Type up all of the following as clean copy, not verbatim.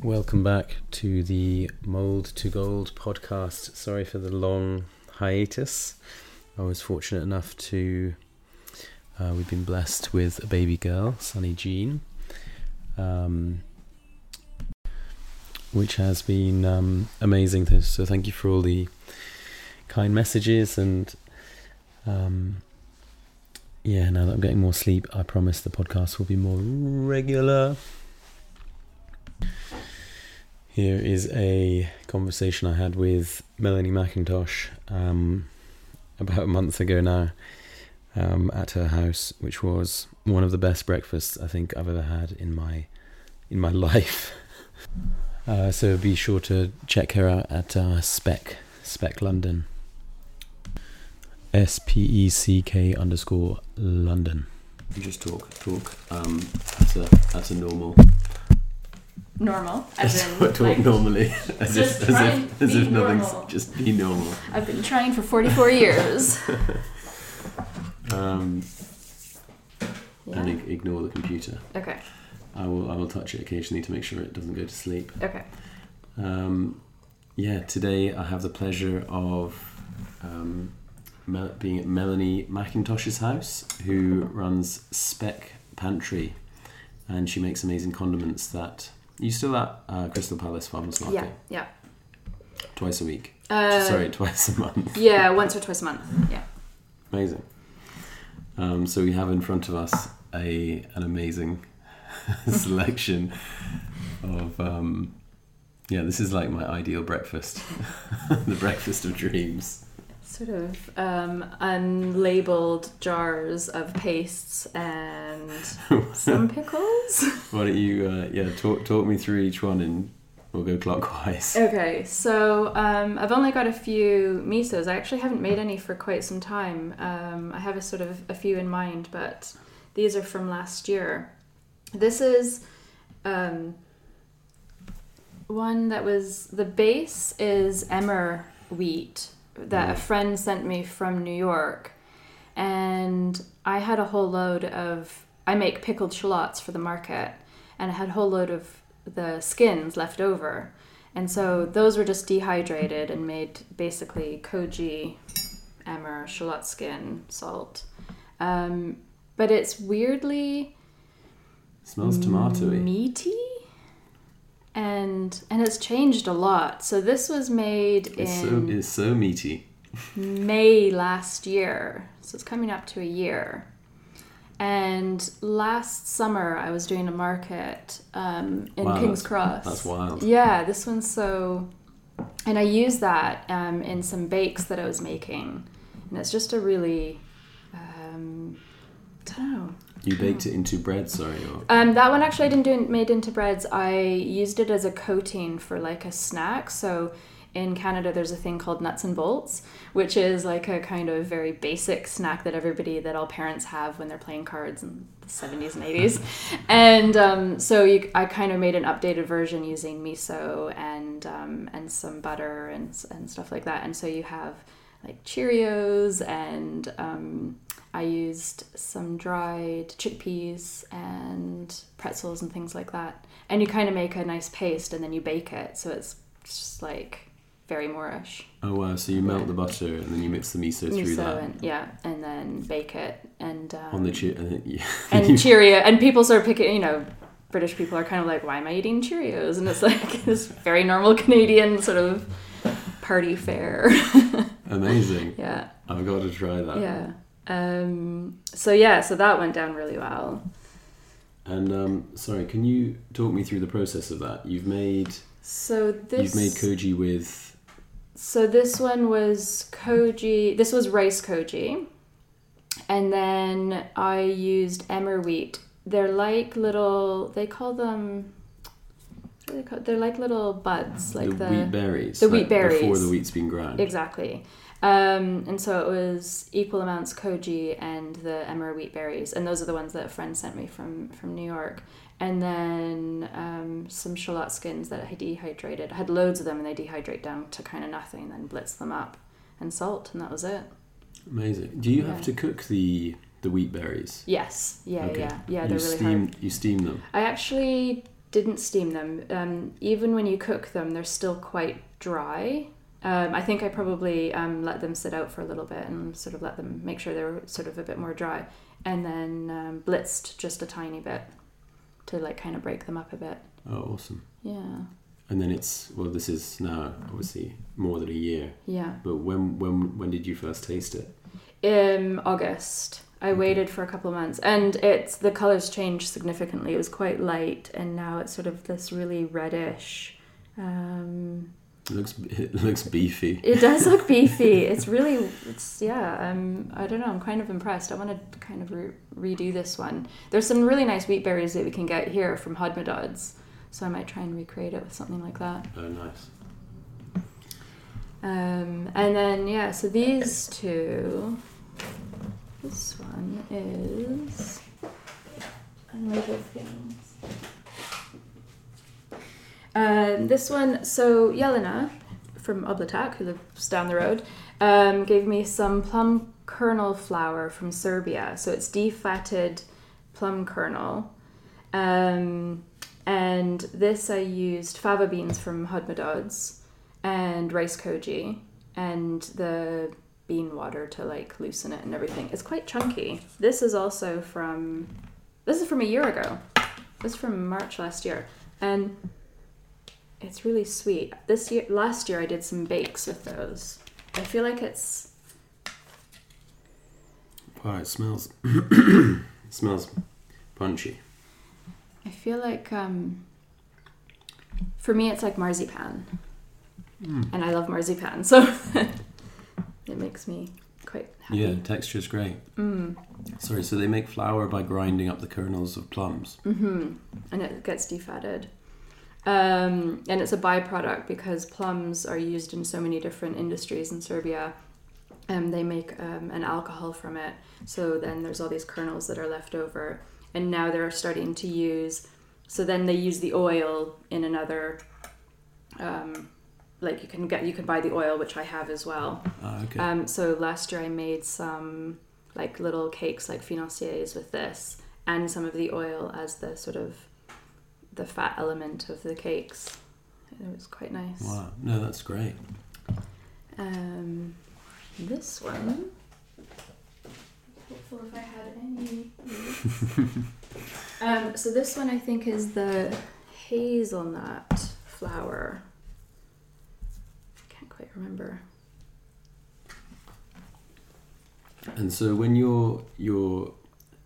Welcome back to the Mold to Gold podcast. Sorry for the long hiatus. I was fortunate enough to... we've been blessed with a baby girl, Sunny Jean, which has been amazing. So thank you for all the kind messages. And now that I'm getting more sleep, I promise the podcast will be more regular. Here is a conversation I had with Melanie McIntosh about a month ago now at her house, which was one of the best breakfasts I think I've ever had in my life. So be sure to check her out at Spec London. SPECK_London. Just talk as a normal. Normal, as in talk like, normally, as if nothing's normal. Just be normal. I've been trying for 44 years. And ignore the computer. Okay. I will touch it occasionally to make sure it doesn't go to sleep. Okay. Today I have the pleasure of being at Melanie McIntosh's house, who runs Speck Pantry, and she makes amazing condiments that. You still at Crystal Palace Farmers Market? Yeah. Twice a week. Twice a month. Yeah, once or twice a month. Yeah. Amazing. So we have in front of us an amazing selection of. This is like my ideal breakfast, the breakfast of dreams. Sort of unlabeled jars of pastes and some pickles. Why don't you talk me through each one and we'll go clockwise. Okay, so I've only got a few misos. I actually haven't made any for quite some time. I have a few in mind, but these are from last year. This is one that was... The base is emmer wheat that a friend sent me from New York, and I had a whole load of... I make pickled shallots for the market, and I had a whole load of the skins left over, and so those were just dehydrated and made basically koji, emmer, shallot skin, salt. But it's weirdly... Smells tomatoey. Meaty? And it's changed a lot. So this was made It's so meaty. May last year. So it's coming up to a year. And last summer I was doing a market in King's Cross. That's wild. Yeah, this one's so... And I used that in some bakes that I was making. And it's just a really... I don't know. You baked it into bread, sorry. Or... that one actually I didn't made into breads. I used it as a coating for like a snack. So in Canada, there's a thing called nuts and bolts, which is like a kind of very basic snack that all parents have when they're playing cards and 70s and 80s. And so I kind of made an updated version using miso and some butter and stuff like that. And so you have like Cheerios and I used some dried chickpeas and pretzels and things like that. And you kind of make a nice paste and then you bake it. So it's just like very Moorish. Oh, wow. So you melt the butter and then you mix the miso through that. And then bake it. And on the and Cheerio. And people sort of pick it, you know, British people are kind of like, why am I eating Cheerios? And it's like this very normal Canadian sort of party fare. Amazing. Yeah. I've got to try that. Yeah. So that went down really well. And sorry, can you talk me through the process of that? You've made koji with. So this one was koji. This was rice koji, and then I used emmer wheat. They're like little. They call them. They're like little buds, like the wheat berries. The wheat berries before the wheat's been ground. Exactly. And so it was equal amounts koji and the emmer wheat berries, and those are the ones that a friend sent me from New York. And then some shallot skins that I dehydrated. I had loads of them, and they dehydrate down to kind of nothing, and then blitz them up, and salt, and that was it. Amazing. Do you have to cook the wheat berries? Yes. Yeah. Okay. Yeah. They're really hard. You steam them. I actually didn't steam them. Even when you cook them, they're still quite dry. I think I probably let them sit out for a little bit and sort of let them make sure they were sort of a bit more dry, and then blitzed just a tiny bit to like kind of break them up a bit. Oh, awesome. Yeah. And then this is now obviously more than a year. Yeah. But when did you first taste it? In August. I waited for a couple of months, and the colors changed significantly. It was quite light, and now it's sort of this really reddish. It looks beefy. It does look beefy. I don't know. I'm kind of impressed. I want to kind of redo this one. There's some really nice wheat berries that we can get here from Hodmedod's, so I might try and recreate it with something like that. Oh, nice. And then so these two. This one is another thing. This one, so Jelena from Oblatak, who lives down the road, gave me some plum kernel flour from Serbia. So it's defatted plum kernel. And this I used fava beans from Hodmedod's and rice koji and the bean water to like loosen it and everything. It's quite chunky. This is from a year ago. This is from March last year. And it's really sweet. Last year I did some bakes with those. I feel like it's. Wow, it smells. It smells punchy. I feel like for me it's like marzipan, and I love marzipan, so it makes me quite happy. Yeah, the texture's great. Sorry, so they make flour by grinding up the kernels of plums. Mm-hmm. And it gets defatted. And it's a byproduct because plums are used in so many different industries in Serbia, and they make an alcohol from it. So then there's all these kernels that are left over, and now they're starting to use. So then they use the oil in another. Like you can buy the oil, which I have as well. Okay. So last year I made some like little cakes, like financiers, with this and some of the oil as the sort of. The fat element of the cakes. It was quite nice. Wow, no, that's great. This one. Hopeful if I had any. So this one I think is the hazelnut flour. Can't quite remember. And so when you're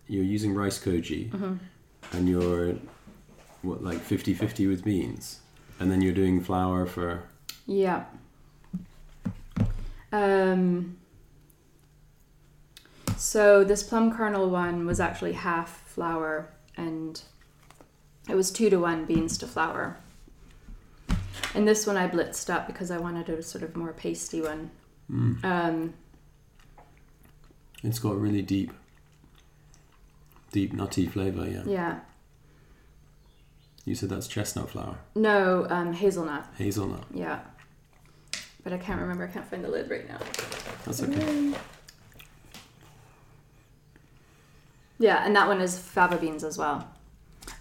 using rice koji, mm-hmm. and you're what, like 50-50 with beans, and then you're doing flour for so this plum kernel one was actually half flour, and it was 2-to-1 beans to flour, and this one I blitzed up because I wanted a sort of more pasty one. It's got really deep deep nutty flavour, yeah. Yeah. You said that's chestnut flour. No, hazelnut. Hazelnut. Yeah. But I can't remember. I can't find the lid right now. That's okay. Yeah, and that one is fava beans as well.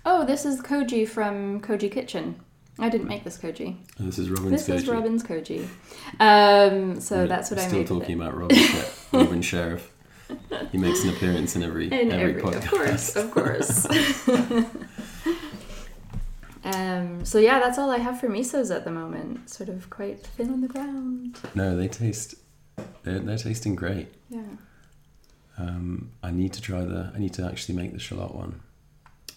Oh, this is Koji from Koji Kitchen. I didn't make this Koji. Oh, this is Robin's Koji. This is Robin's Koji. So that's what I made. Still talking about Robin, Robin Sheriff. He makes an appearance in every podcast. Of course. So yeah, that's all I have for misos at the moment. Sort of quite thin on the ground. No, they're tasting great. Yeah. I need to actually make the shallot one.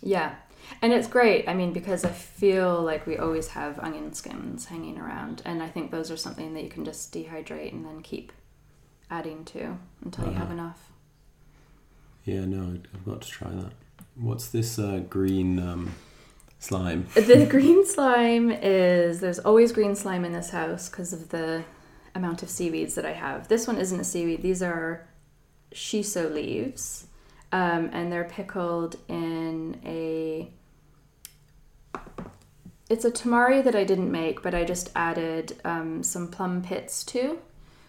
Yeah. And it's great, I mean, because I feel like we always have onion skins hanging around, and I think those are something that you can just dehydrate and then keep adding to until you have enough. Yeah, no, I've got to try that. What's this green slime? The green slime is... There's always green slime in this house because of the amount of seaweeds that I have. This one isn't a seaweed. These are shiso leaves. And they're pickled in it's a tamari that I didn't make, but I just added some plum pits to,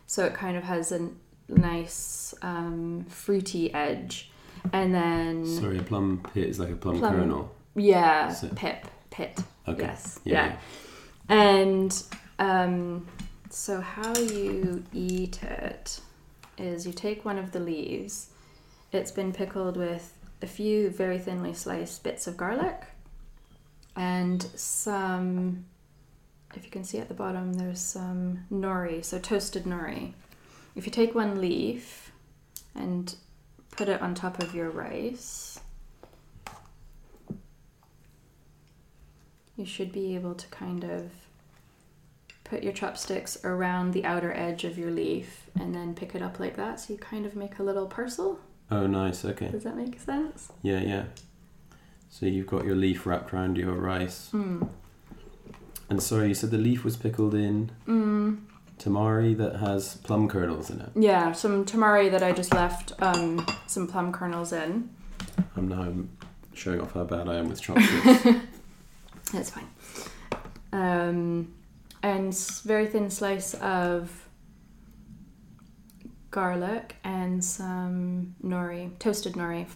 so it kind of has a nice fruity edge. And then a plum pit is like a plum kernel. Yeah, so. Pit. Okay. Yes. Yeah. And so how you eat it is you take one of the leaves. It's been pickled with a few very thinly sliced bits of garlic and some, if you can see at the bottom, there's some nori, so toasted nori. If you take one leaf and put it on top of your rice, you should be able to kind of put your chopsticks around the outer edge of your leaf and then pick it up like that, so you kind of make a little parcel. Oh, nice. Okay. Does that make sense? Yeah. So you've got your leaf wrapped around your rice. Mm. And sorry, you said the leaf was pickled in tamari that has plum kernels in it. Yeah, some tamari that I just left some plum kernels in. I'm now showing off how bad I am with chopsticks. That's fine. And very thin slice of garlic and some nori, toasted nori.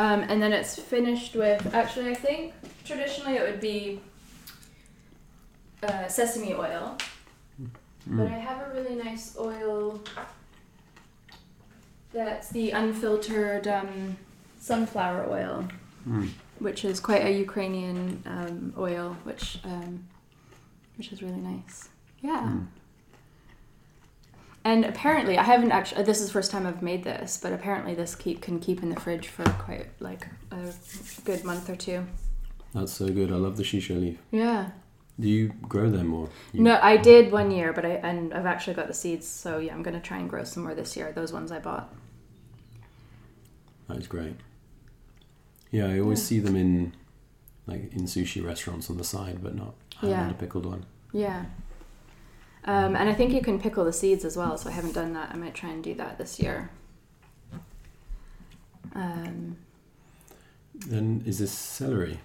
And then it's finished with, actually I think traditionally it would be sesame oil, but I have a really nice oil that's the unfiltered sunflower oil, which is quite a Ukrainian oil, which is really nice. Yeah. And apparently, I haven't actually... This is the first time I've made this, but apparently this can keep in the fridge for quite, a good month or two. That's so good. I love the shisha leaf. Yeah. Do you grow them or...? No, I did one year, but I've actually got the seeds, so yeah, I'm going to try and grow some more this year. Those ones I bought. That is great. Yeah, I always see them in, in sushi restaurants on the side, but not... I haven't had a pickled one. Yeah. And I think you can pickle the seeds as well, so I haven't done that. I might try and do that this year. Then is this celery?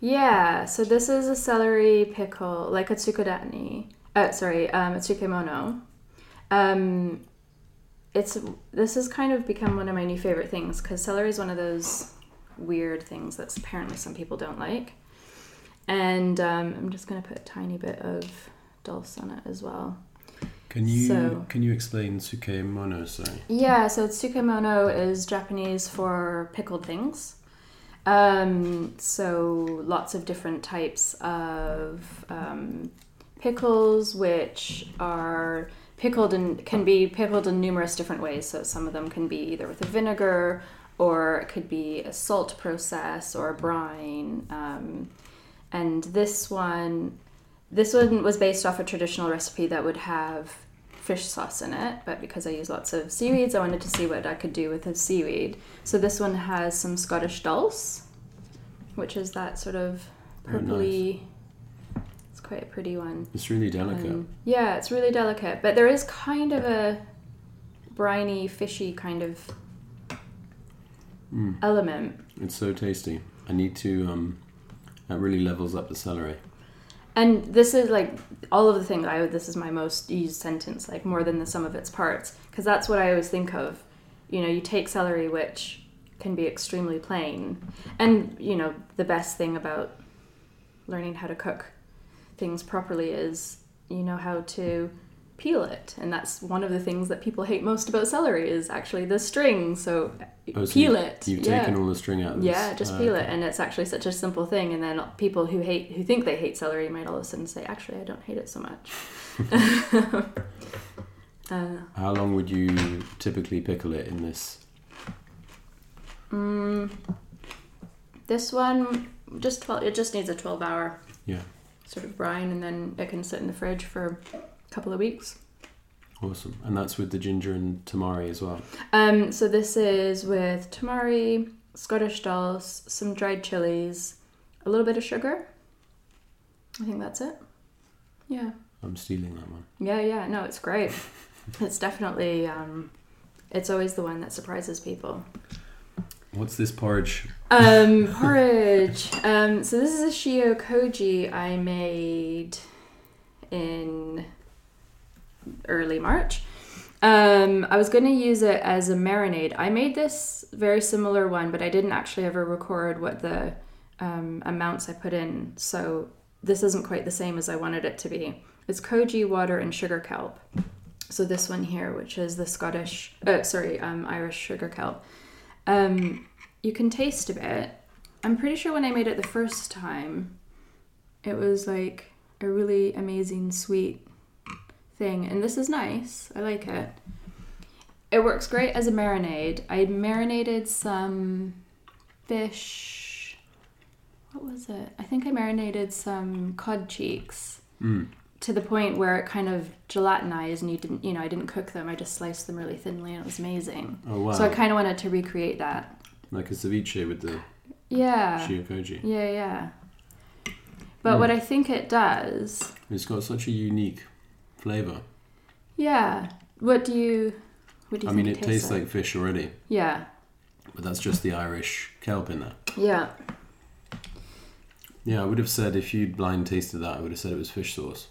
Yeah, so this is a celery pickle, like a tsukudatani. A tsukemono. This has kind of become one of my new favorite things, because celery is one of those weird things that apparently some people don't like. And I'm just going to put a tiny bit of... dulse on it as well. Can you explain tsukemono? Sorry. Yeah, so tsukemono is Japanese for pickled things. So lots of different types of pickles, which are pickled and can be pickled in numerous different ways. So some of them can be either with a vinegar, or it could be a salt process or a brine. And this one was based off a traditional recipe that would have fish sauce in it, but because I use lots of seaweeds, I wanted to see what I could do with the seaweed. So this one has some Scottish dulse, which is that sort of purpley... Oh, nice. It's quite a pretty one. It's really delicate. Yeah, it's really delicate, but there is kind of a briny, fishy kind of element. It's so tasty. I need to, that really levels up the celery. And this is like all of the things. This is my most used sentence, like more than the sum of its parts, because that's what I always think of. You know, you take celery, which can be extremely plain, and you know the best thing about learning how to cook things properly is you know how to peel it, and that's one of the things that people hate most about celery is actually the string. So peel it. You've taken all the string out. Just peel it, and it's actually such a simple thing. And then people who think they hate celery might all of a sudden say, "Actually, I don't hate it so much." How long would you typically pickle it in this? This one, just 12. It just needs a 12-hour sort of brine, and then it can sit in the fridge for a couple of weeks. Awesome. And that's with the ginger and tamari as well? So this is with tamari, Scottish dolls, some dried chilies, a little bit of sugar. I think that's it. Yeah. I'm stealing that one. Yeah. No, it's great. It's definitely, it's always the one that surprises people. What's this porridge? Porridge. So this is a shio koji I made in early March. I was going to use it as a marinade. I made this very similar one, but I didn't actually ever record what the amounts I put in. So this isn't quite the same as I wanted it to be. It's koji, water, and sugar kelp. So this one here, which is the Irish sugar kelp. You can taste a bit. I'm pretty sure when I made it the first time, it was like a really amazing sweet thing. And this is nice. I like it. It works great as a marinade. I marinated some fish. What was it? I think I marinated some cod cheeks to the point where it kind of gelatinized, and I didn't cook them. I just sliced them really thinly, and it was amazing. Oh, wow. So I kind of wanted to recreate that. Like a ceviche with the shio koji. Yeah. But what I think it does... It's got such a unique flavour. Yeah. What do you think it tastes like fish already. Yeah. But that's just the Irish kelp in there. Yeah. Yeah, I would have said if you'd blind tasted that, I would have said it was fish sauce.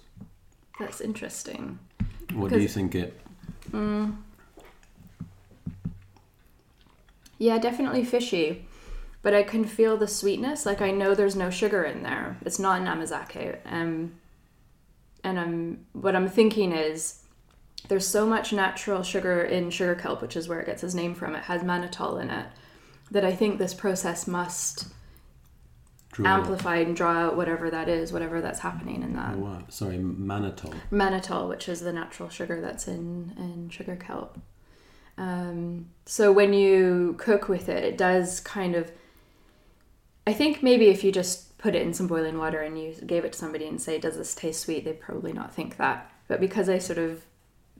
That's interesting. What do you think it... Yeah, definitely fishy. But I can feel the sweetness. Like, I know there's no sugar in there. It's not an amazake. What I'm thinking is there's so much natural sugar in sugar kelp, which is where it gets its name from. It has mannitol in it. That I think this process must... amplify and draw out whatever that is, whatever that's happening in that. Oh, wow. Sorry, mannitol. Mannitol, which is the natural sugar that's in sugar kelp. So when you cook with it, it does kind of... I think maybe if you just put it in some boiling water and you gave it to somebody and say, does this taste sweet? They'd probably not think that. But because I sort of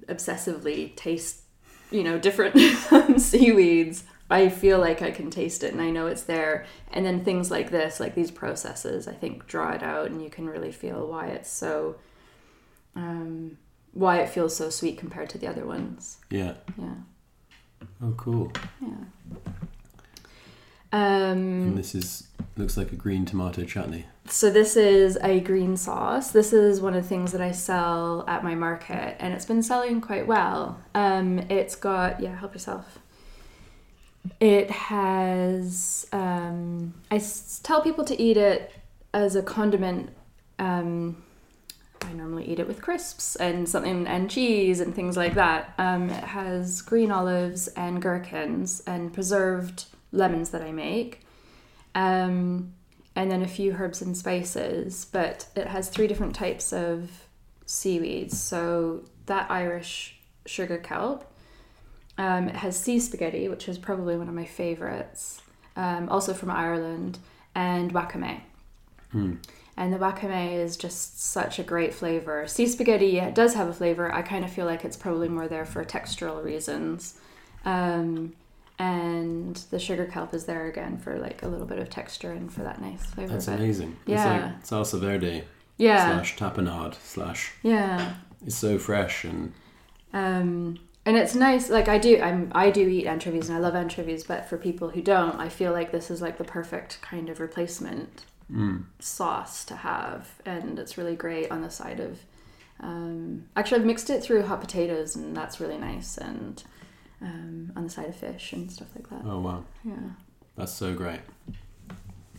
obsessively taste, different seaweeds... I feel like I can taste it and I know it's there. And then things like this, like these processes, I think draw it out and you can really feel why it's so, why it feels so sweet compared to the other ones. Yeah. Yeah. Oh, cool. Yeah. And this looks like a green tomato chutney. So this is a green sauce. This is one of the things that I sell at my market and it's been selling quite well. It's got, help yourself. It has, I tell people to eat it as a condiment. I normally eat it with crisps and cheese and things like that. It has green olives and gherkins and preserved lemons that I make. And then a few herbs and spices, but it has 3 different types of seaweeds. So that Irish sugar kelp. It has sea spaghetti, which is probably one of my favourites, also from Ireland, and wakame. And the wakame is just such a great flavour. Sea spaghetti does have a flavour. I kind of feel like it's probably more there for textural reasons. And the sugar kelp is there again for like a little bit of texture and for that nice flavour. That's amazing. Yeah. It's like salsa verde / tapenade / It's so fresh and... And it's nice, like I do eat anchovies and I love anchovies, but for people who don't, I feel like this is like the perfect kind of replacement sauce to have, and it's really great on the side of. Actually, I've mixed it through hot potatoes, and that's really nice, and on the side of fish and stuff like that. Oh wow! Yeah, that's so great.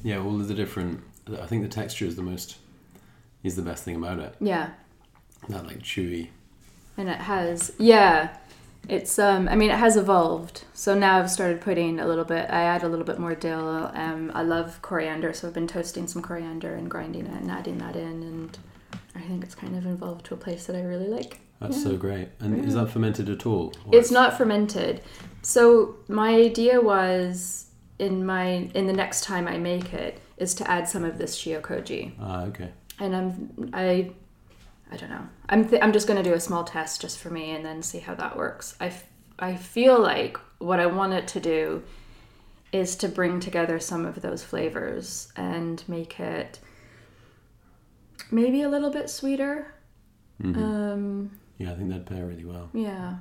Yeah, all of the different. I think the texture is the best thing about it. Yeah. That like chewy. And it has, yeah. It's I mean, it has evolved. So now I've started putting a little bit. I add a little bit more dill. I love coriander, so I've been toasting some coriander and grinding it and adding that in. And I think it's kind of evolved to a place that I really like. That's so great. And is that fermented at all? It's not fermented. So my idea was in the next time I make it is to add some of this shiokoji. Ah, okay. And I don't know. I'm just going to do a small test just for me and then see how that works. I feel like what I want it to do is to bring together some of those flavors and make it maybe a little bit sweeter. Mm-hmm. Yeah, I think that'd pair really well. Yeah.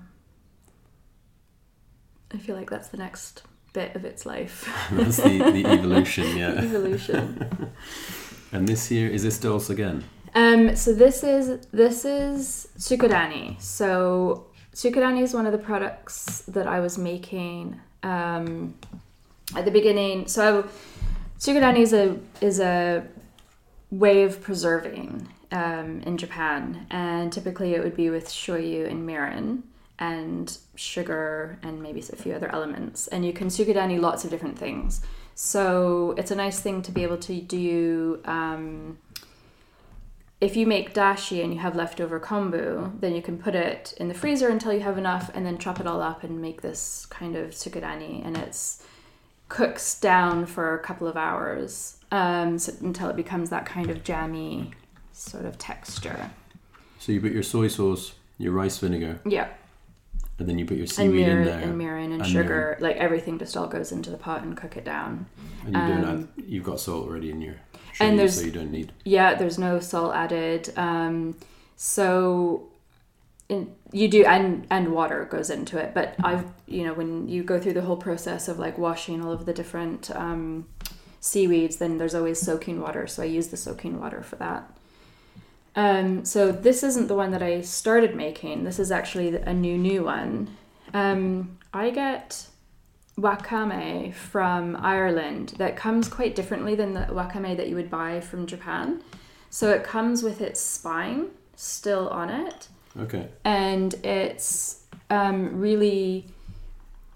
I feel like that's the next bit of its life. That's the evolution, yeah. Evolution. And this here, is this dulce again? So this is tsukurani. So tsukurani is one of the products that I was making at the beginning. So tsukurani is a way of preserving in Japan, and typically it would be with shoyu and mirin and sugar and maybe a few other elements. And you can tsukurani lots of different things. So it's a nice thing to be able to do. If you make dashi and you have leftover kombu, then you can put it in the freezer until you have enough and then chop it all up and make this kind of tsukurani, and it's cooks down for a couple of hours until it becomes that kind of jammy sort of texture. So you put your soy sauce, your rice vinegar. Yeah. And then you put your seaweed in there. And mirin and sugar, mirin. Like everything just all goes into the pot and cook it down. And you you've got salt already in your sugar, and so you don't need. Yeah, there's no salt added. You do, and water goes into it. But when you go through the whole process of like washing all of the different seaweeds, then there's always soaking water. So I use the soaking water for that. So this isn't the one that I started making. This is actually a new one. I get wakame from Ireland that comes quite differently than the wakame that you would buy from Japan. So it comes with its spine still on it. Okay. And it's really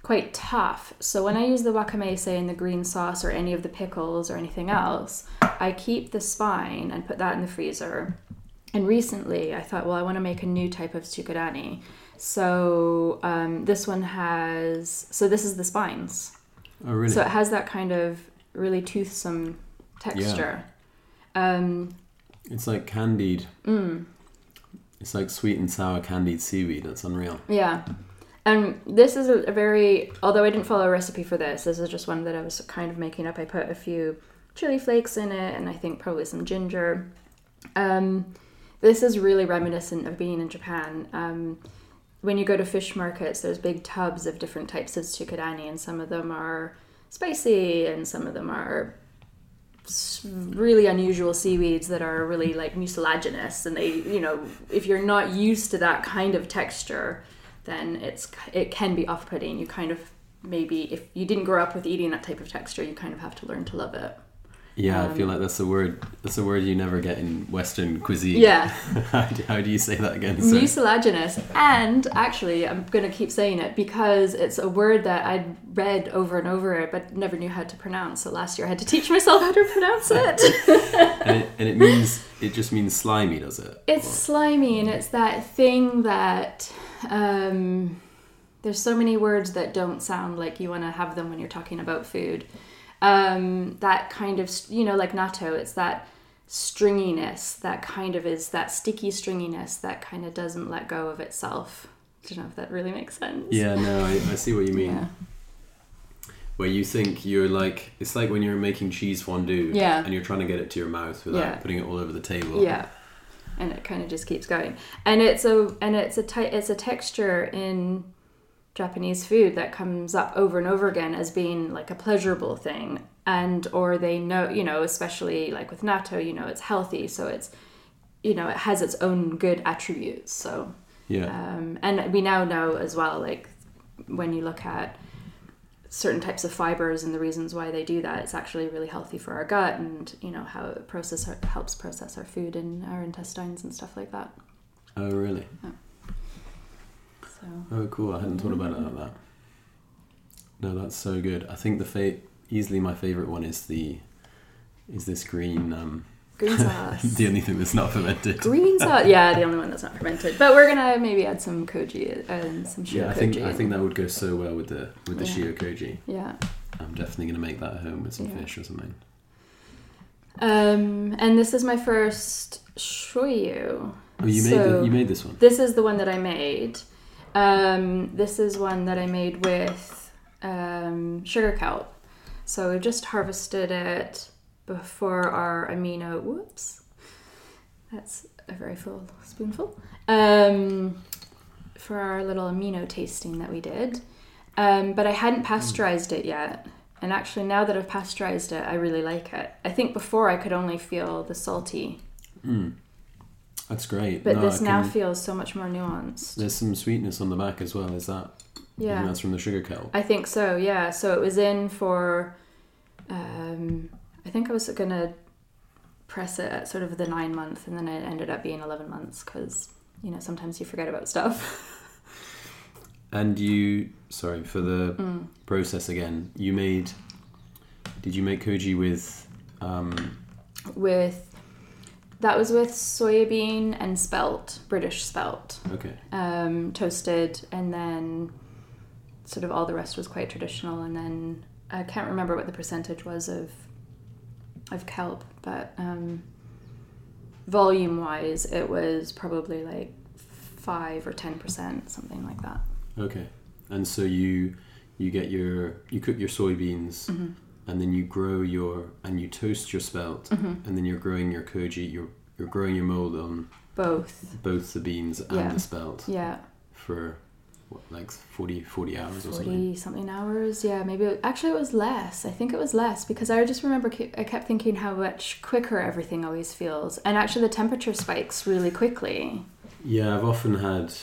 quite tough. So when I use the wakame, say in the green sauce or any of the pickles or anything else, I keep the spine and put that in the freezer. And recently I thought, well, I want to make a new type of tsukurani. So this is the spines. Oh, really? So it has that kind of really toothsome texture. Yeah. It's like candied. It's like sweet and sour candied seaweed. That's unreal. Yeah. And this is a very, although I didn't follow a recipe for this, this is just one that I was kind of making up. I put a few chili flakes in it and I think probably some ginger. This is really reminiscent of being in Japan. When you go to fish markets, there's big tubs of different types of tsukurani, and some of them are spicy and some of them are really unusual seaweeds that are really like mucilaginous, and they, if you're not used to that kind of texture, then it can be off-putting. You kind of, maybe if you didn't grow up with eating that type of texture, you kind of have to learn to love it. Yeah, I feel like that's a word. That's a word you never get in Western cuisine. Yeah. How do you say that again? So. Mucilaginous. And actually, I'm going to keep saying it because it's a word that I'd read over and over, but never knew how to pronounce. So last year I had to teach myself how to pronounce it. and it just means slimy, does it? It's slimy, and it's that thing that there's so many words that don't sound like you want to have them when you're talking about food. That kind of, like natto, it's that stringiness, that kind of is that sticky stringiness that kind of doesn't let go of itself. I don't know if that really makes sense. Yeah, no, I see what you mean. Yeah. Where you think you're like, it's like when you're making cheese fondue and you're trying to get it to your mouth without putting it all over the table. Yeah. And it kind of just keeps going. And it's a texture in Japanese food that comes up over and over again as being like a pleasurable thing, and or they know, you know, especially like with natto, you know, it's healthy, so it's, you know, it has its own good attributes. So yeah, and we now know as well, like when you look at certain types of fibers and the reasons why they do that, it's actually really healthy for our gut, and you know how it helps process our food and our intestines and stuff like that. Oh really? Yeah. Oh, cool. I hadn't thought about it like that. No, that's so good. I think the easily my favourite one is this green... green sauce. The only thing that's not fermented. Green sauce. Yeah, the only one that's not fermented. But we're going to maybe add some koji and some shio koji. Yeah, I think that would go so well with the shio koji. Yeah. I'm definitely going to make that at home with some fish or something. And this is my first shoyu. Oh, you made this one? This is the one that I made. This is one that I made with sugar kelp. So we just harvested it before our amino. Whoops, that's a very full spoonful. For our little amino tasting that we did, but I hadn't pasteurized it yet. And actually, now that I've pasteurized it, I really like it. I think before I could only feel the salty. Mm. That's great. But now feels so much more nuanced. There's some sweetness on the back as well, is that? Yeah. And that's from the sugar kelp. I think so, yeah. So it was in for, I think I was going to press it at sort of the 9 month, and then it ended up being 11 months because, you know, sometimes you forget about stuff. And for the process again, did you make koji with? That was with soybean and spelt, British spelt. Okay. Toasted, and then sort of all the rest was quite traditional. And then I can't remember what the percentage was of kelp, but volume-wise, it was probably like 5 or 10%, something like that. Okay. And so you cook your soybeans. Mm-hmm. And then you grow you toast your spelt, mm-hmm. and then you're growing your koji, you're growing your mold on both the beans and the spelt. Yeah. For what, like 40 hours or something? 40 something hours, yeah. It was less. I think it was less, because I just remember I kept thinking how much quicker everything always feels. And actually the temperature spikes really quickly. Yeah, I've often had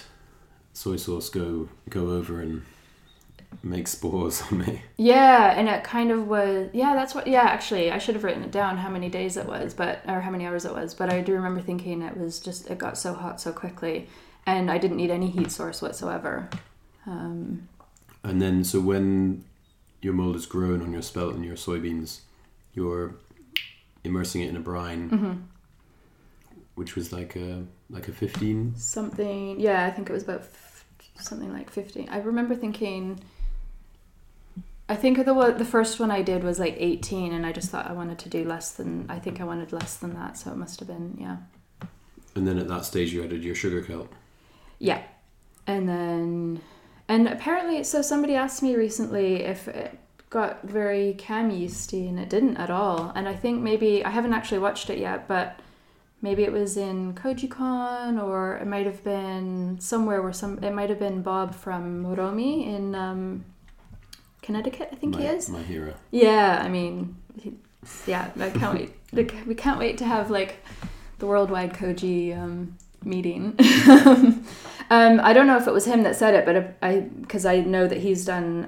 soy sauce go over and make spores on me. Yeah, and it kind of was... Yeah, that's what... Yeah, actually, I should have written it down how many days it was, or how many hours it was, but I do remember thinking it was just... It got so hot so quickly, and I didn't need any heat source whatsoever. And then, so when your mold is grown on your spelt and your soybeans, you're immersing it in a brine, mm-hmm. which was like a 15... Something... Yeah, I think it was about something like 15. I remember thinking... I think the first one I did was like 18, and I just thought I wanted to do less than... I think I wanted less than that, so it must have been, yeah. And then at that stage you added your sugar kelp. Yeah. And then... And apparently... So somebody asked me recently if it got very cam yeasty, and it didn't at all. And I think maybe... I haven't actually watched it yet, but maybe it was in Koji-Con, or it might have been somewhere where It might have been Bob from Moromi in... Connecticut, I think he is. My hero. Yeah, I mean, I can't wait. Like, we can't wait to have like the worldwide koji meeting. I don't know if it was him that said it, but because I know that he's done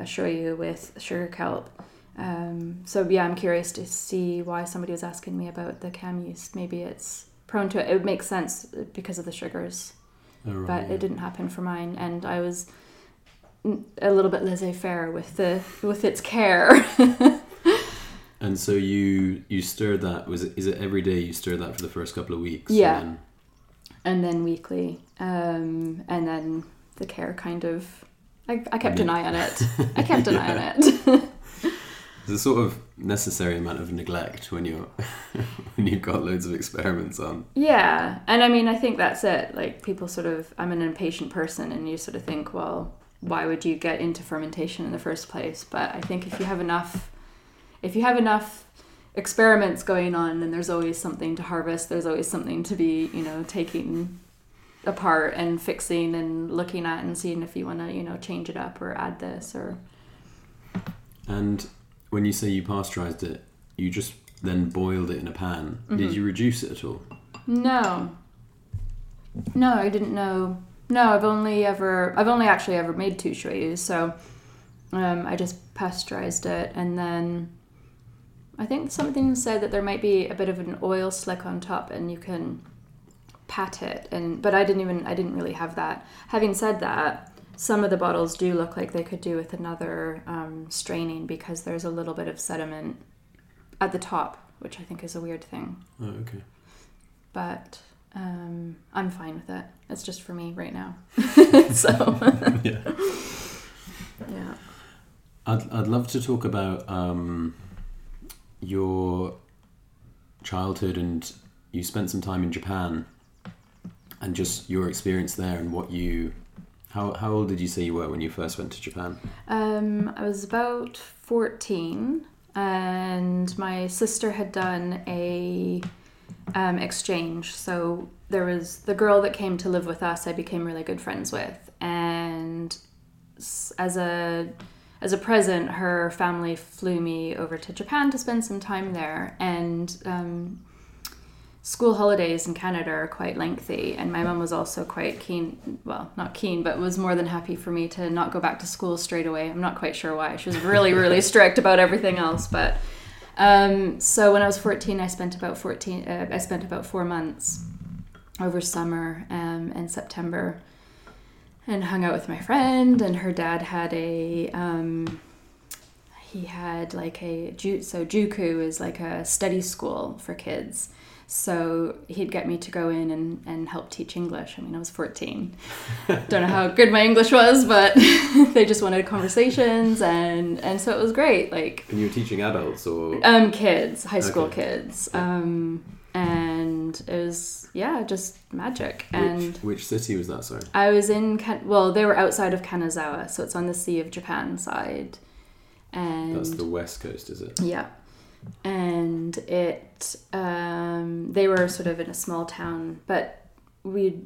a shoyu with sugar kelp. I'm curious to see why somebody was asking me about the cam yeast. Maybe it's prone to it. It would make sense because of the sugars, It didn't happen for mine, and I was a little bit laissez-faire with its care. And so you stirred that. Is it every day you stir that for the first couple of weeks? Yeah, and then weekly, and then the care kind of. I kept an eye on it. I kept an eye on it. There's a sort of necessary amount of neglect when you've got loads of experiments on. Yeah, and I mean I think that's it. Like people sort of. I'm an impatient person, and you sort of think, well, why would you get into fermentation in the first place? But I think if you have enough experiments going on, then there's always something to harvest. There's always something to be, you know, taking apart and fixing and looking at and seeing if you want to, you know, change it up or add this or... And when you say you pasteurized it, you just then boiled it in a pan. Mm-hmm. Did you reduce it at all? No, I didn't know. No, I've only actually ever made 2 shoyus, so I just pasteurized it, and then I think something said that there might be a bit of an oil slick on top, and you can pat it. But I didn't really have that. Having said that, some of the bottles do look like they could do with another straining, because there's a little bit of sediment at the top, which I think is a weird thing. Oh, okay. But I'm fine with it. It's just for me right now. So yeah. I'd love to talk about your childhood, and you spent some time in Japan, and just your experience there and what you... How old did you say you were when you first went to Japan? I was about 14, and my sister had done a exchange. So there was the girl that came to live with us. I became really good friends with, and as a present, her family flew me over to Japan to spend some time there, and. School holidays in Canada are quite lengthy, and my mum was also quite keen, well, not keen, but was more than happy for me to not go back to school straight away. I'm not quite sure why. She was really, really strict about everything else. But so when I was 14, I spent about 4 months over summer and September, and hung out with my friend, and her dad had a... he had like a... So juku is like a study school for kids. So he'd get me to go in and help teach English. I mean, I was 14. Don't know how good my English was, but they just wanted conversations, and so it was great. Like, and you were teaching adults or kids, high school kids, and it was just magic. And which city was that? Sorry, I was in they were outside of Kanazawa, so it's on the Sea of Japan side, and that's the west coast, is it? Yeah. And it, they were sort of in a small town, but we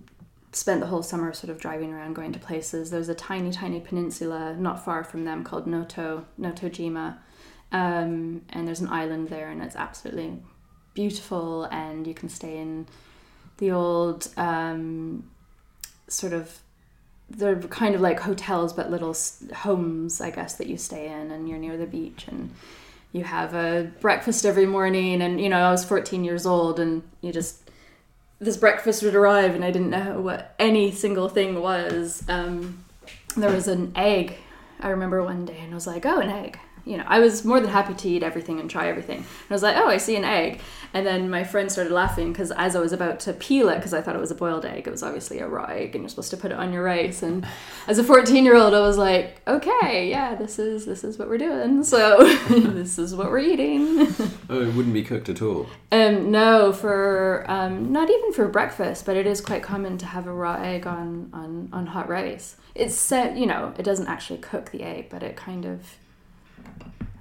spent the whole summer sort of driving around, going to places. There's a tiny, tiny peninsula not far from them called Notojima, and there's an island there, and it's absolutely beautiful, and you can stay in the old sort of... They're kind of like hotels, but little homes, I guess, that you stay in, and you're near the beach, and... You have a breakfast every morning, and, you know, I was 14 years old, and this breakfast would arrive, and I didn't know what any single thing was. There was an egg, I remember one day, and I was like, oh, an egg. You know, I was more than happy to eat everything and try everything. And I was like, oh, I see an egg. And then my friend started laughing, because as I was about to peel it, because I thought it was a boiled egg, it was obviously a raw egg, and you're supposed to put it on your rice. And as a 14-year-old, I was like, okay, yeah, this is what we're doing. So this is what we're eating. Oh, it wouldn't be cooked at all? No, for not even for breakfast, but it is quite common to have a raw egg on hot rice. It's set, you know, it doesn't actually cook the egg, but it kind of...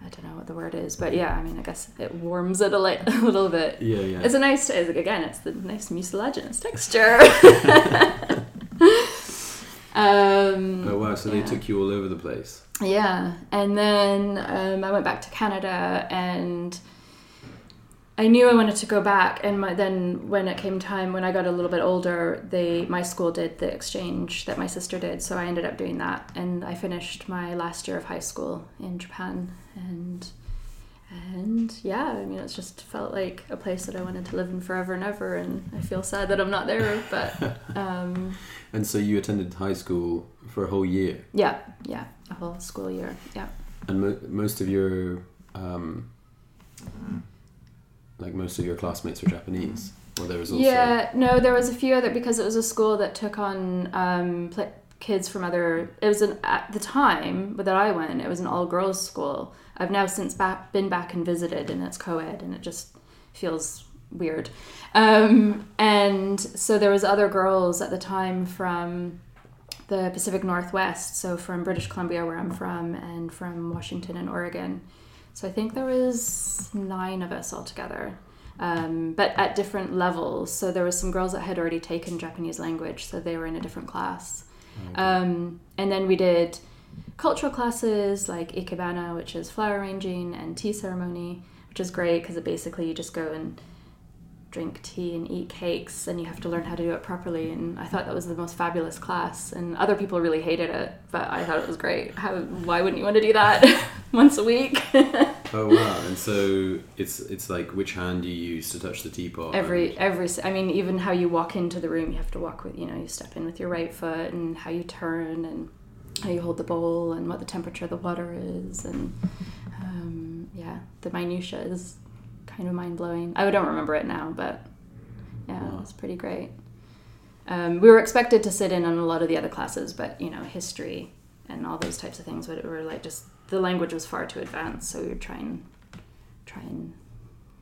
I don't know what the word is, but yeah, I mean, I guess it warms it a little bit. Yeah. It's a nice, again, it's the nice mucilaginous texture. Oh wow, so they took you all over the place. Yeah, and then I went back to Canada, and I knew I wanted to go back, and then when it came time, when I got a little bit older, my school did the exchange that my sister did, so I ended up doing that, and I finished my last year of high school in Japan. And yeah, I mean, it's just felt like a place that I wanted to live in forever and ever, and I feel sad that I'm not there, but... And so you attended high school for a whole year? Yeah, a whole school year, yeah. And most of your, most of your classmates were Japanese? Or there was also... Yeah, no, there was a few other, because it was a school that took on... kids from other... at the time that I went, it was an all-girls school. I've now since been back and visited, and it's co-ed, and it just feels weird. And so there was other girls at the time from the Pacific Northwest, so from British Columbia, where I'm from, and from Washington and Oregon. So I think there was 9 of us altogether. but at different levels. So there were some girls that had already taken Japanese language, so they were in a different class. Okay. And then we did cultural classes like ikebana, which is flower arranging, and tea ceremony, which is great because basically you just go and drink tea and eat cakes, and you have to learn how to do it properly. And I thought that was the most fabulous class, and other people really hated it, but I thought it was great. Why wouldn't you want to do that once a week? Oh wow! And so it's like, which hand do you use to touch the teapot? Every I mean, even how you walk into the room, you have to walk with, you step in with your right foot, and how you turn, and how you hold the bowl, and what the temperature of the water is, and the minutiae is kind of mind-blowing. I don't remember it now, but It was pretty great. We were expected to sit in on a lot of the other classes, but history and all those types of things, but it were like, just the language was far too advanced, so we would try and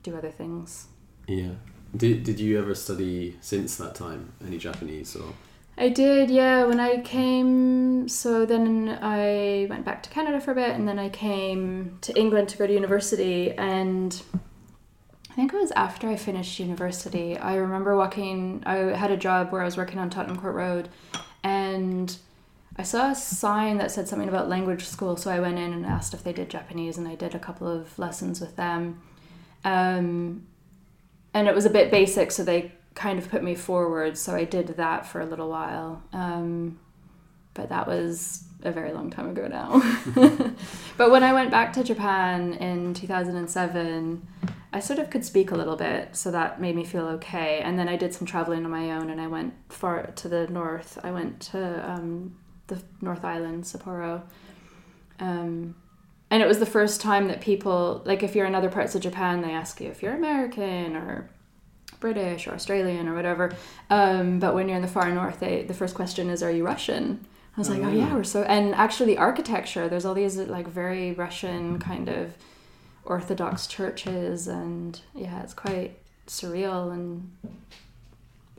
do other things. Yeah. Did you ever study since that time any Japanese or? I did, yeah. When I came, so then I went back to Canada for a bit, and then I came to England to go to university, and I think it was after I finished university. I remember I had a job where I was working on Tottenham Court Road, and I saw a sign that said something about language school, so I went in and asked if they did Japanese, and I did a couple of lessons with them. And it was a bit basic, so they kind of put me forward, so I did that for a little while. But that was a very long time ago now. But when I went back to Japan in 2007, I sort of could speak a little bit, so that made me feel okay. And then I did some traveling on my own, and I went far to the north. I went to the North Island, Sapporo. And it was the first time that people, like if you're in other parts of Japan, they ask you if you're American or British or Australian or whatever. But when you're in the far north, the first question is, are you Russian? I was like, oh yeah, we're so... And actually the architecture, there's all these like very Russian kind of Orthodox churches, and yeah, it's quite surreal, and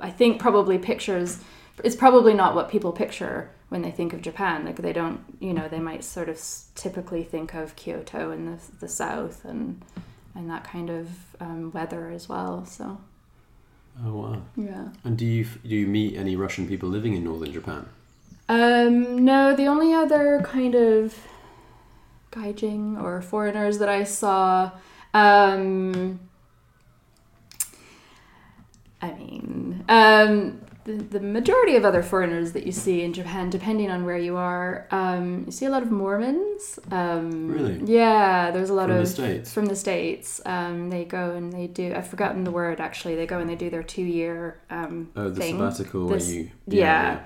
I think probably it's probably not what people picture when they think of Japan. Like they don't, they might sort of typically think of Kyoto in the south and that kind of weather as well, so. Oh wow. Yeah. And do you meet any Russian people living in northern Japan? No, the only other kind of gaijin or foreigners that I saw, the majority of other foreigners that you see in Japan, depending on where you are, you see a lot of Mormons. Really? Yeah, there's a lot of... From the States. They go and they do... I've forgotten the word, actually. They go and they do their 2-year thing. Sabbatical where you... Yeah.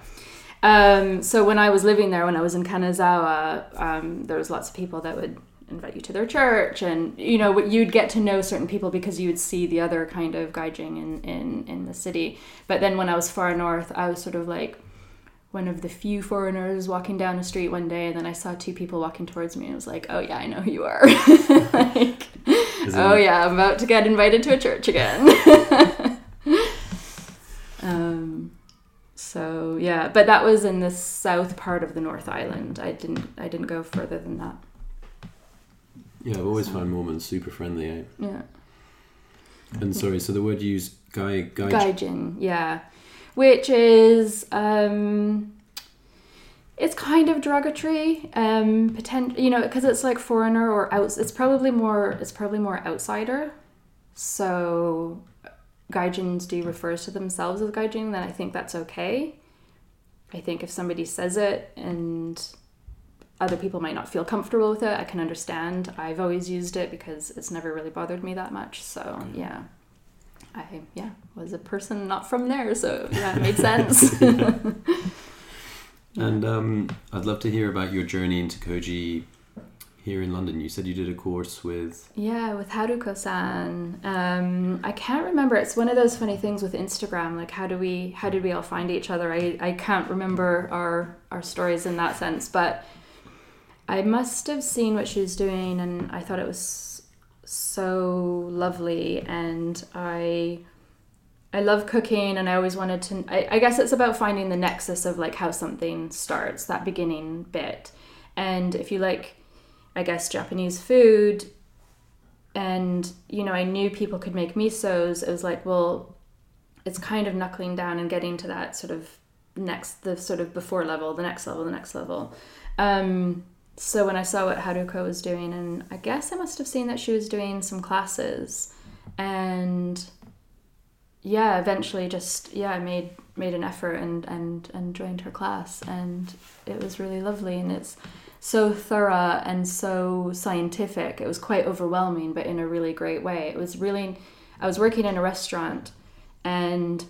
So when I was living there, when I was in Kanazawa, there was lots of people that would invite you to their church, and you'd get to know certain people because you would see the other kind of gaijin in the city. But then when I was far north, I was sort of like one of the few foreigners walking down the street one day, and then I saw two people walking towards me, and I was like, oh yeah, I know who you are. Like, oh yeah, I'm about to get invited to a church again. So yeah, but that was in the south part of the North Island. I didn't go further than that. Yeah, I've always found Mormons super friendly, eh? Yeah. And sorry, so the word you use, gaijin, yeah, which is it's kind of derogatory, because it's like foreigner or out. It's probably more outsider. So. Gaijins do refers to themselves as gaijin, then I think that's okay. I think if somebody says it and other people might not feel comfortable with it, I can understand. I've always used it because it's never really bothered me that much. So yeah, I was a person not from there, so yeah, it made sense. Yeah. And I'd love to hear about your journey into Koji here in London. You said you did a course with Haruko-san. I can't remember. It's one of those funny things with Instagram. Like, how did we all find each other? I can't remember our stories in that sense, but I must have seen what she was doing, and I thought it was so lovely, and I love cooking, and I always wanted to... I guess it's about finding the nexus of, like, how something starts, that beginning bit. And if you like, I guess, Japanese food, And, you know, I knew people could make misos. It was like, well, it's kind of knuckling down and getting to that sort of next, the sort of before level, the next level, the next level. So when I saw what Haruko was doing, and I guess I must have seen that she was doing some classes, and yeah, eventually just, yeah, I made an effort and joined her class, and it was really lovely, and it's so thorough and so scientific. It was quite overwhelming, but in a really great way. It was really, I was working in a restaurant, and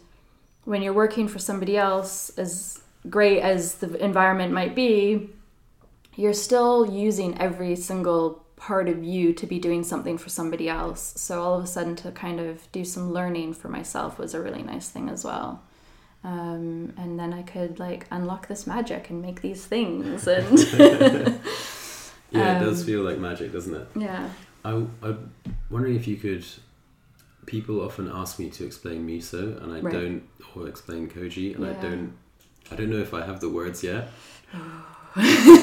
when you're working for somebody else, as great as the environment might be, you're still using every single part of you to be doing something for somebody else. So all of a sudden to kind of do some learning for myself was a really nice thing as well. And then I could like unlock this magic and make these things. And yeah, it does feel like magic, doesn't it? Yeah. I'm wondering if you could... People often ask me to explain miso, and I right. don't, or explain koji, and yeah. I don't know if I have the words yet. There's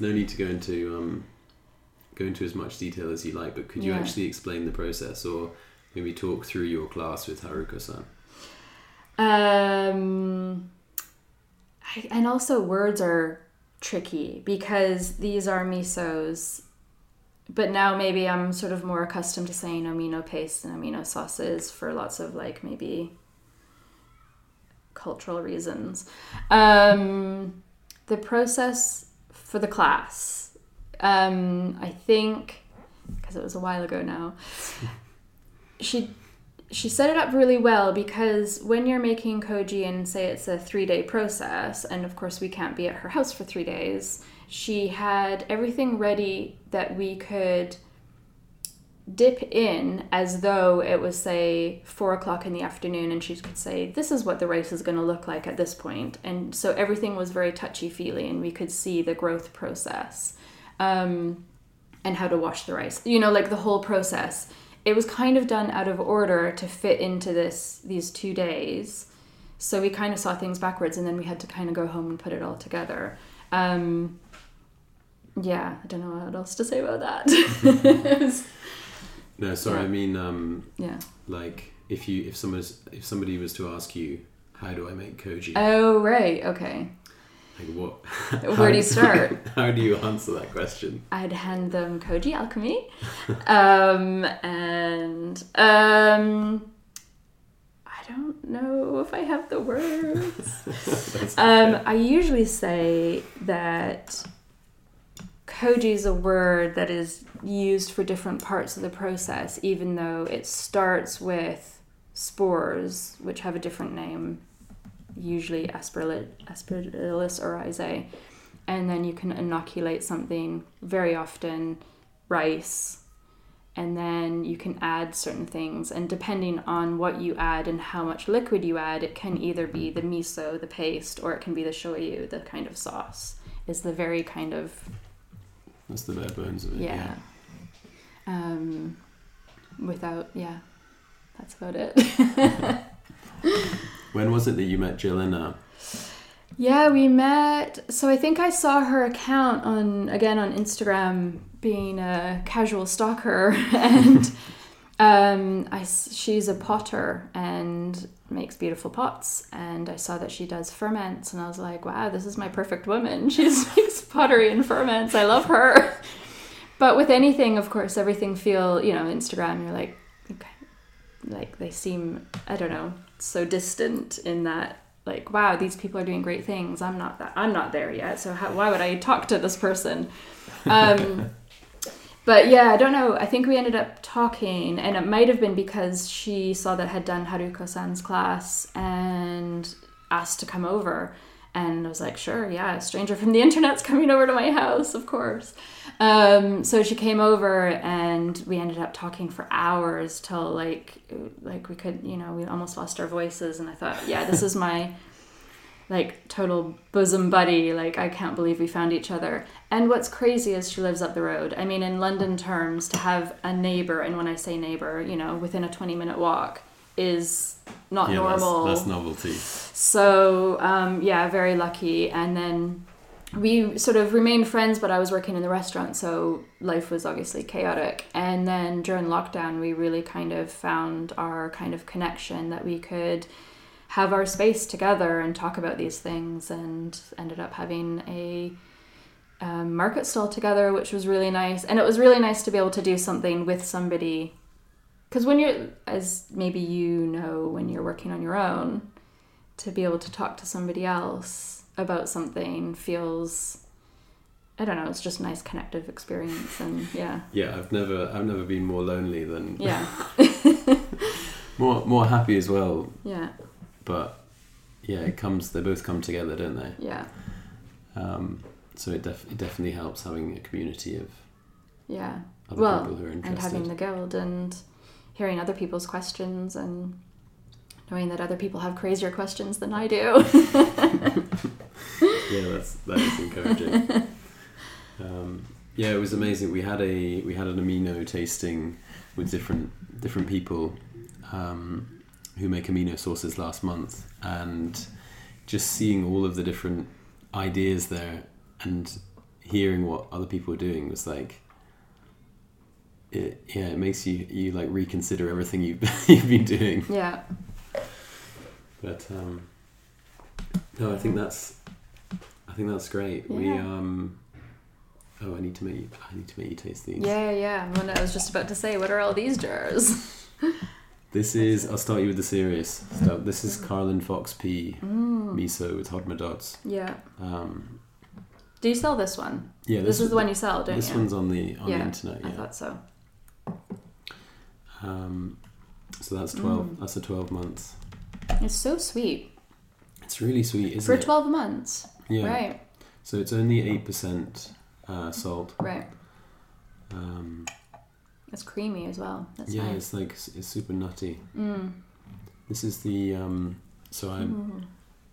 no need to go into as much detail as you like, but could you yeah. actually explain the process, or maybe talk through your class with Haruko-san? And also words are tricky, because these are misos, but now maybe I'm sort of more accustomed to saying amino paste and amino sauces for lots of like maybe cultural reasons. The process for the class, I think, because it was a while ago now, she set it up really well, because when you're making koji and say it's a 3-day process, and of course we can't be at her house for 3 days, she had everything ready that we could dip in as though it was, say, 4:00 in the afternoon, and she could say, this is what the rice is going to look like at this point. And so everything was very touchy-feely, and we could see the growth process, and how to wash the rice, you know, like the whole process. It was kind of done out of order to fit into these 2 days. So we kind of saw things backwards, and then we had to kind of go home and put it all together. Yeah, I don't know what else to say about that. No, sorry, yeah. I mean, yeah. Like if somebody was to ask you, how do I make koji? Oh, right, okay. Like what? Where do you start? How do you answer that question? I'd hand them Koji Alchemy, and I don't know if I have the words. I usually say that koji is a word that is used for different parts of the process, even though it starts with spores, which have a different name, usually aspergillus oryzae, and then you can inoculate something, very often rice, and then you can add certain things, and depending on what you add and how much liquid you add, it can either be the miso, the paste, or it can be the shoyu, the kind of sauce, is the very kind of... That's the bare bones of it. Yeah. That's about it. When was it that you met Jelena? Yeah, we met... So I think I saw her account on Instagram, being a casual stalker. And she's a potter and makes beautiful pots. And I saw that she does ferments. And I was like, wow, this is my perfect woman. She makes pottery and ferments. I love her. But with anything, of course, everything feel... You know, Instagram, you're like... Okay, like they seem... I don't know. So distant in that, like, wow, these people are doing great things. I'm not there yet. So why would I talk to this person? But yeah, I don't know. I think we ended up talking, and it might have been because she saw that I had done Haruko-san's class and asked to come over. And I was like, sure, yeah, a stranger from the internet's coming over to my house, of course. So she came over, and we ended up talking for hours till like we could, you know, we almost lost our voices. And I thought, yeah, this is my like total bosom buddy. Like, I can't believe we found each other. And what's crazy is she lives up the road. I mean, in London terms, to have a neighbor, and when I say neighbor, you know, within a 20-minute walk, is not normal. That's novelty. So, yeah, very lucky. And then we sort of remained friends, but I was working in the restaurant, so life was obviously chaotic. And then during lockdown, we really kind of found our kind of connection that we could have our space together and talk about these things, and ended up having a market stall together, which was really nice. And it was really nice to be able to do something with somebody, because when you're, as maybe you know, when you're working on your own, to be able to talk to somebody else about something feels, I don't know, it's just a nice connective experience. And yeah, I've never been more lonely than more happy as well. Yeah, but yeah, they both come together, don't they? Yeah. So it definitely helps having a community of other people who are interested, and having the guild and hearing other people's questions and knowing that other people have crazier questions than I do. Yeah, that is encouraging. Yeah, it was amazing. We had an amino tasting with different people who make amino sauces last month, and just seeing all of the different ideas there and hearing what other people were doing was like, it makes you like reconsider everything you've been doing. Yeah. But no, I think that's great. Yeah. We I need to make you taste these. Yeah. Well, I was just about to say, what are all these jars? I'll start you with the serious stuff. This is Carlin Fox Pea miso with Hodmedod's. Yeah. Do you sell this one? Yeah, this is the one you sell, don't you? This one's on the internet. Yeah, I thought so. So that's 12. That's a 12 months. It's so sweet. It's really sweet, isn't it? For 12 months. Yeah. Right. So it's only 8% salt. Right. It's creamy as well. That's nice. It's super nutty. Mm. This is the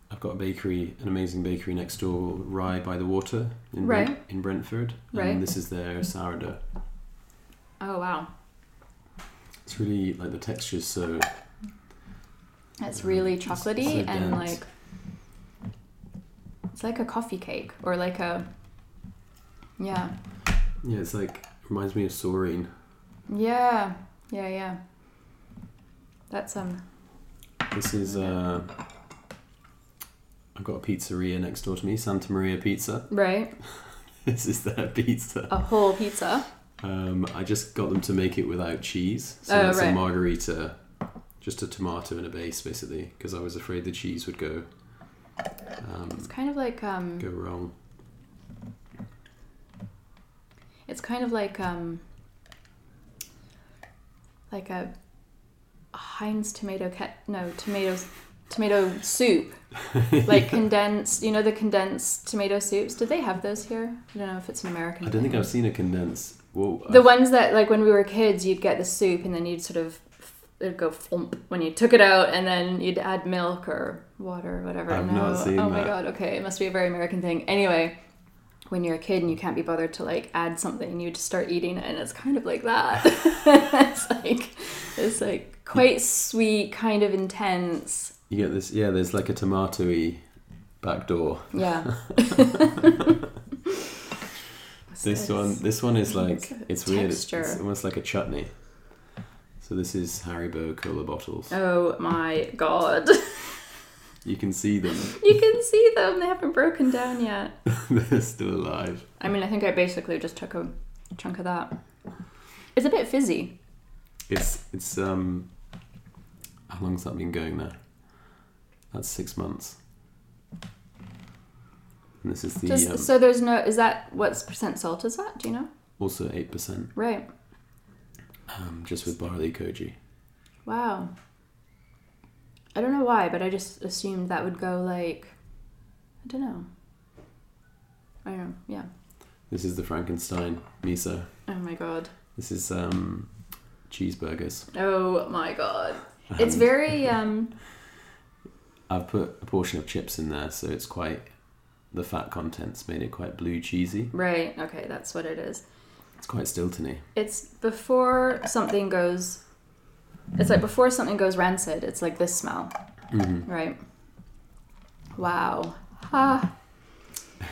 I've got an amazing bakery next door, Rye by the Water in Brentford. Right. And this is their sourdough. Oh wow. It's really like the texture's so. It's really chocolatey, so and like it's like a coffee cake or like a yeah. It's like reminds me of saurine. Yeah. That's This is I've got a pizzeria next door to me, Santa Maria Pizza. Right. This is their pizza. A whole pizza. I just got them to make it without cheese, so it's a margherita. Just a tomato and a base, basically, because I was afraid the cheese would go. It's kind of like go wrong. It's kind of like a Heinz tomato soup, like condensed. You know the condensed tomato soups. Do they have those here? I don't know if it's an American. I don't think I've seen a condensed. Whoa, the ones that like when we were kids, you'd get the soup and then you'd sort of. It'd go flump when you took it out, and then you'd add milk or water or whatever. I've not seen that. Oh my god, okay, it must be a very American thing. Anyway, when you're a kid and you can't be bothered to like add something, you just start eating it, and it's kind of like that. it's like quite sweet, kind of intense. You get this, yeah, there's like a tomato-y back door. Yeah. This one is like, it's weird. It's almost like a chutney. So this is Haribo cola bottles. Oh my god. You can see them. They haven't broken down yet. They're still alive. I mean, I think I basically just took a chunk of that. It's a bit fizzy. It's how long's that been going now? That's 6 months. And this is the so there's no, is that, what's percent salt is that? Do you know? Also 8%. Right. Just with barley koji. Wow. I don't know why, but I just assumed that would go like, I don't know, yeah. This is the Frankenstein miso. Oh my god. This is cheeseburgers. Oh my god. It's very... I've put a portion of chips in there, so it's quite... The fat content's made it quite blue cheesy. Right, okay, that's what it is. It's quite Stilton-y. It's before something goes... It's like before something goes rancid, it's like this smell. Mm-hmm. Right? Wow. Ah.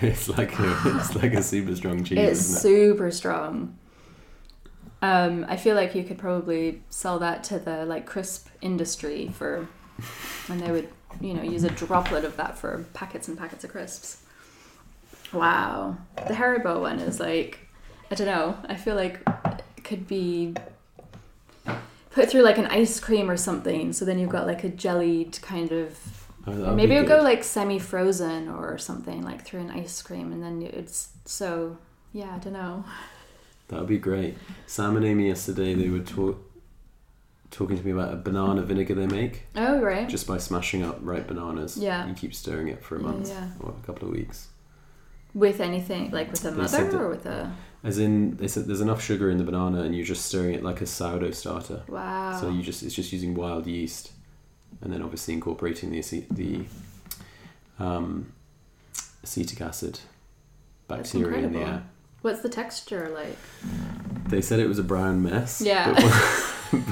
It's like a super strong cheese. It's super strong. I feel like you could probably sell that to the crisp industry for, and they would use a droplet of that for packets and packets of crisps. Wow, the Haribo one is I don't know. I feel like it could be put through an ice cream or something. So then you've got a jellied kind of. Oh, maybe it would go semi-frozen or something through an ice cream, and then it's so I don't know. That would be great. Sam and Amy yesterday, they were talking to me about a banana vinegar they make. Oh, right. Just by smashing up ripe bananas. Yeah. You keep stirring it for a month or a couple of weeks. With anything, with a mother or with a... As in, they said there's enough sugar in the banana and you're just stirring it like a sourdough starter. Wow. So it's just using wild yeast and then obviously incorporating the acetic acid bacteria in the air. What's the texture like? They said it was a brown mess. Yeah.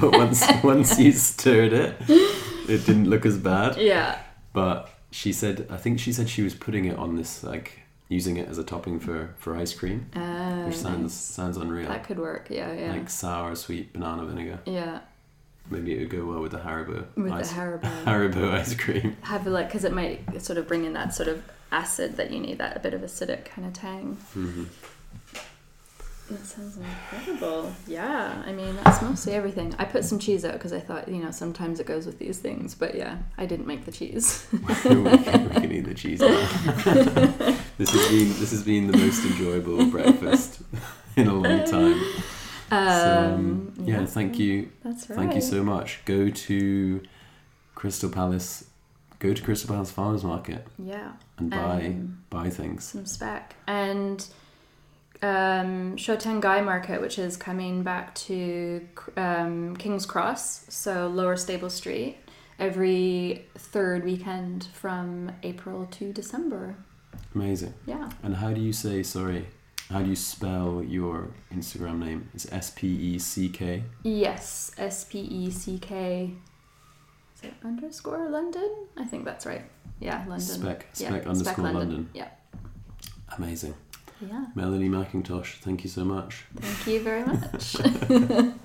But once you stirred it, it didn't look as bad. Yeah. But she said she was putting it on this, using it as a topping for ice cream. Which sounds unreal. That could work, yeah. Sour, sweet banana vinegar. Yeah. Maybe it would go well with the Haribo. Haribo ice cream. Have a look, because it might sort of bring in that sort of acid that you need, that a bit of acidic kind of tang. Mm-hmm. That sounds incredible. Yeah, I mean, that's mostly everything. I put some cheese out because I thought, sometimes it goes with these things. But yeah, I didn't make the cheese. we can eat the cheese now. This has been the most enjoyable breakfast in a long time. Thank you. That's right. Thank you so much. Go to Crystal Palace Farmers Market. Yeah. And buy things. Some speck. And... Shotengai Market, which is coming back to King's Cross, so Lower Stable Street, every third weekend from April to December. Amazing. Yeah. And how do you spell your Instagram name? It's SPECK? Yes, SPECK. Is it _ London? I think that's right. Yeah, London. Spec _London. Yeah. Amazing. Yeah. Melanie McIntosh, thank you so much. Thank you very much.